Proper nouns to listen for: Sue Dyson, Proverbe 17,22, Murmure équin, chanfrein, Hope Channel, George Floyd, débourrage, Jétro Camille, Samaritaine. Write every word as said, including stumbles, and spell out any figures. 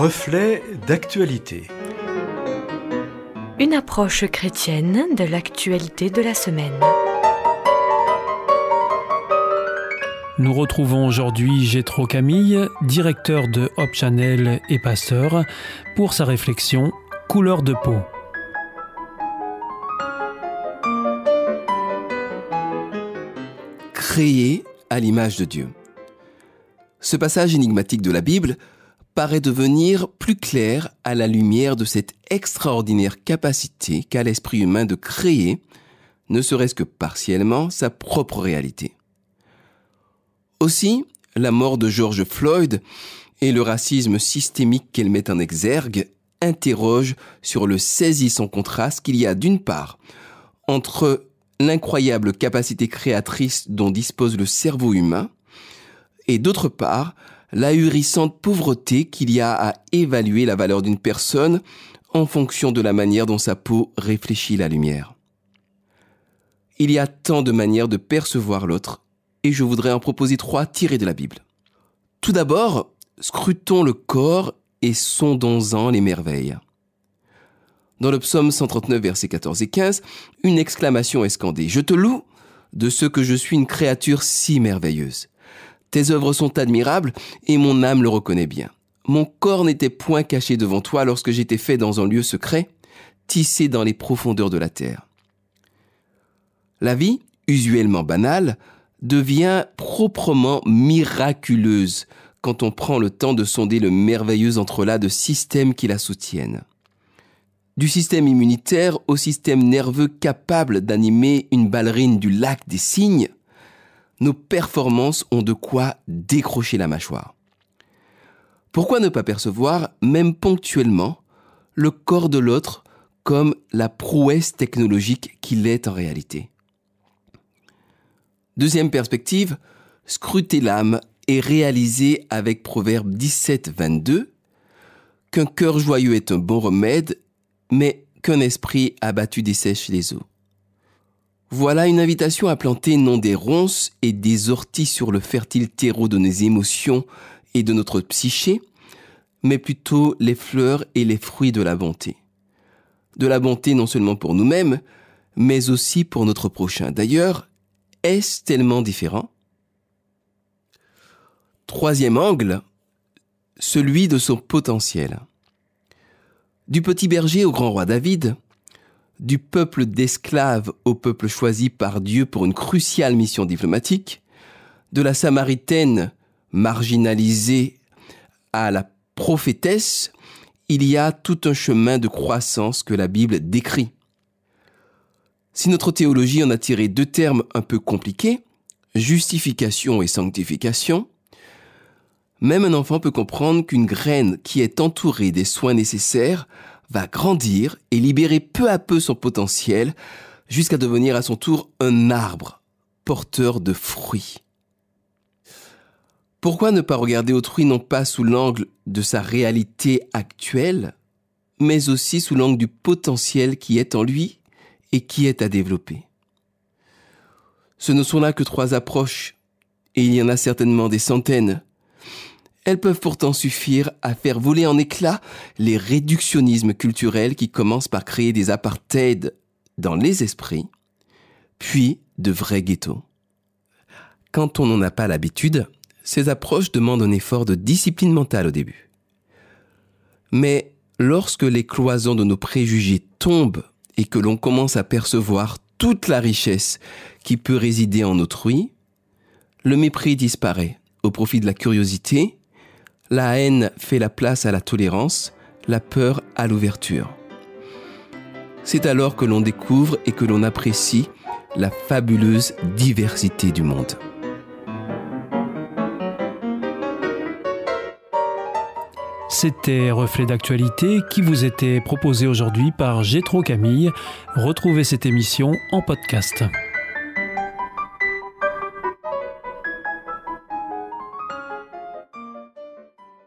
Reflet d'actualité. Une approche chrétienne de l'actualité de la semaine. Nous retrouvons aujourd'hui Jétro Camille, directeur de Hope Channel et pasteur, pour sa réflexion « Couleur de peau ». Créé à l'image de Dieu. Ce passage énigmatique de la Bible paraît devenir plus clair à la lumière de cette extraordinaire capacité qu'a l'esprit humain de créer, ne serait-ce que partiellement, sa propre réalité. Aussi, la mort de George Floyd et le racisme systémique qu'elle met en exergue interrogent sur le saisissant contraste qu'il y a d'une part entre l'incroyable capacité créatrice dont dispose le cerveau humain et d'autre part l'ahurissante pauvreté qu'il y a à évaluer la valeur d'une personne en fonction de la manière dont sa peau réfléchit la lumière. Il y a tant de manières de percevoir l'autre et je voudrais en proposer trois tirées de la Bible. Tout d'abord, scrutons le corps et sondons-en les merveilles. Dans le psaume cent trente-neuf, versets quatorze et quinze, une exclamation est scandée. « Je te loue de ce que je suis une créature si merveilleuse. Tes œuvres sont admirables et mon âme le reconnaît bien. Mon corps n'était point caché devant toi lorsque j'étais fait dans un lieu secret, tissé dans les profondeurs de la terre. » La vie, usuellement banale, devient proprement miraculeuse quand on prend le temps de sonder le merveilleux entrelac de systèmes qui la soutiennent. Du système immunitaire au système nerveux capable d'animer une ballerine du lac des cygnes, nos performances ont de quoi décrocher la mâchoire. Pourquoi ne pas percevoir, même ponctuellement, le corps de l'autre comme la prouesse technologique qu'il est en réalité ? Deuxième perspective, scruter l'âme et réaliser avec Proverbe dix-sept, vingt-deux qu'un cœur joyeux est un bon remède, mais qu'un esprit abattu dessèche les eaux. Voilà une invitation à planter non des ronces et des orties sur le fertile terreau de nos émotions et de notre psyché, mais plutôt les fleurs et les fruits de la bonté. De la bonté non seulement pour nous-mêmes, mais aussi pour notre prochain. D'ailleurs, est-ce tellement différent ? Troisième angle, celui de son potentiel. Du petit berger au grand roi David, du peuple d'esclaves au peuple choisi par Dieu pour une cruciale mission diplomatique, de la Samaritaine marginalisée à la prophétesse, il y a tout un chemin de croissance que la Bible décrit. Si notre théologie en a tiré deux termes un peu compliqués, justification et sanctification, même un enfant peut comprendre qu'une graine qui est entourée des soins nécessaires va grandir et libérer peu à peu son potentiel jusqu'à devenir à son tour un arbre porteur de fruits. Pourquoi ne pas regarder autrui non pas sous l'angle de sa réalité actuelle, mais aussi sous l'angle du potentiel qui est en lui et qui est à développer ? Ce ne sont là que trois approches, et il y en a certainement des centaines. Elles peuvent pourtant suffire à faire voler en éclats les réductionnismes culturels qui commencent par créer des apartheids dans les esprits, puis de vrais ghettos. Quand on n'en a pas l'habitude, ces approches demandent un effort de discipline mentale au début. Mais lorsque les cloisons de nos préjugés tombent et que l'on commence à percevoir toute la richesse qui peut résider en autrui, le mépris disparaît au profit de la curiosité. La haine fait la place à la tolérance, la peur à l'ouverture. C'est alors que l'on découvre et que l'on apprécie la fabuleuse diversité du monde. C'était Reflet d'actualité qui vous était proposé aujourd'hui par Jétro Camille. Retrouvez cette émission en podcast.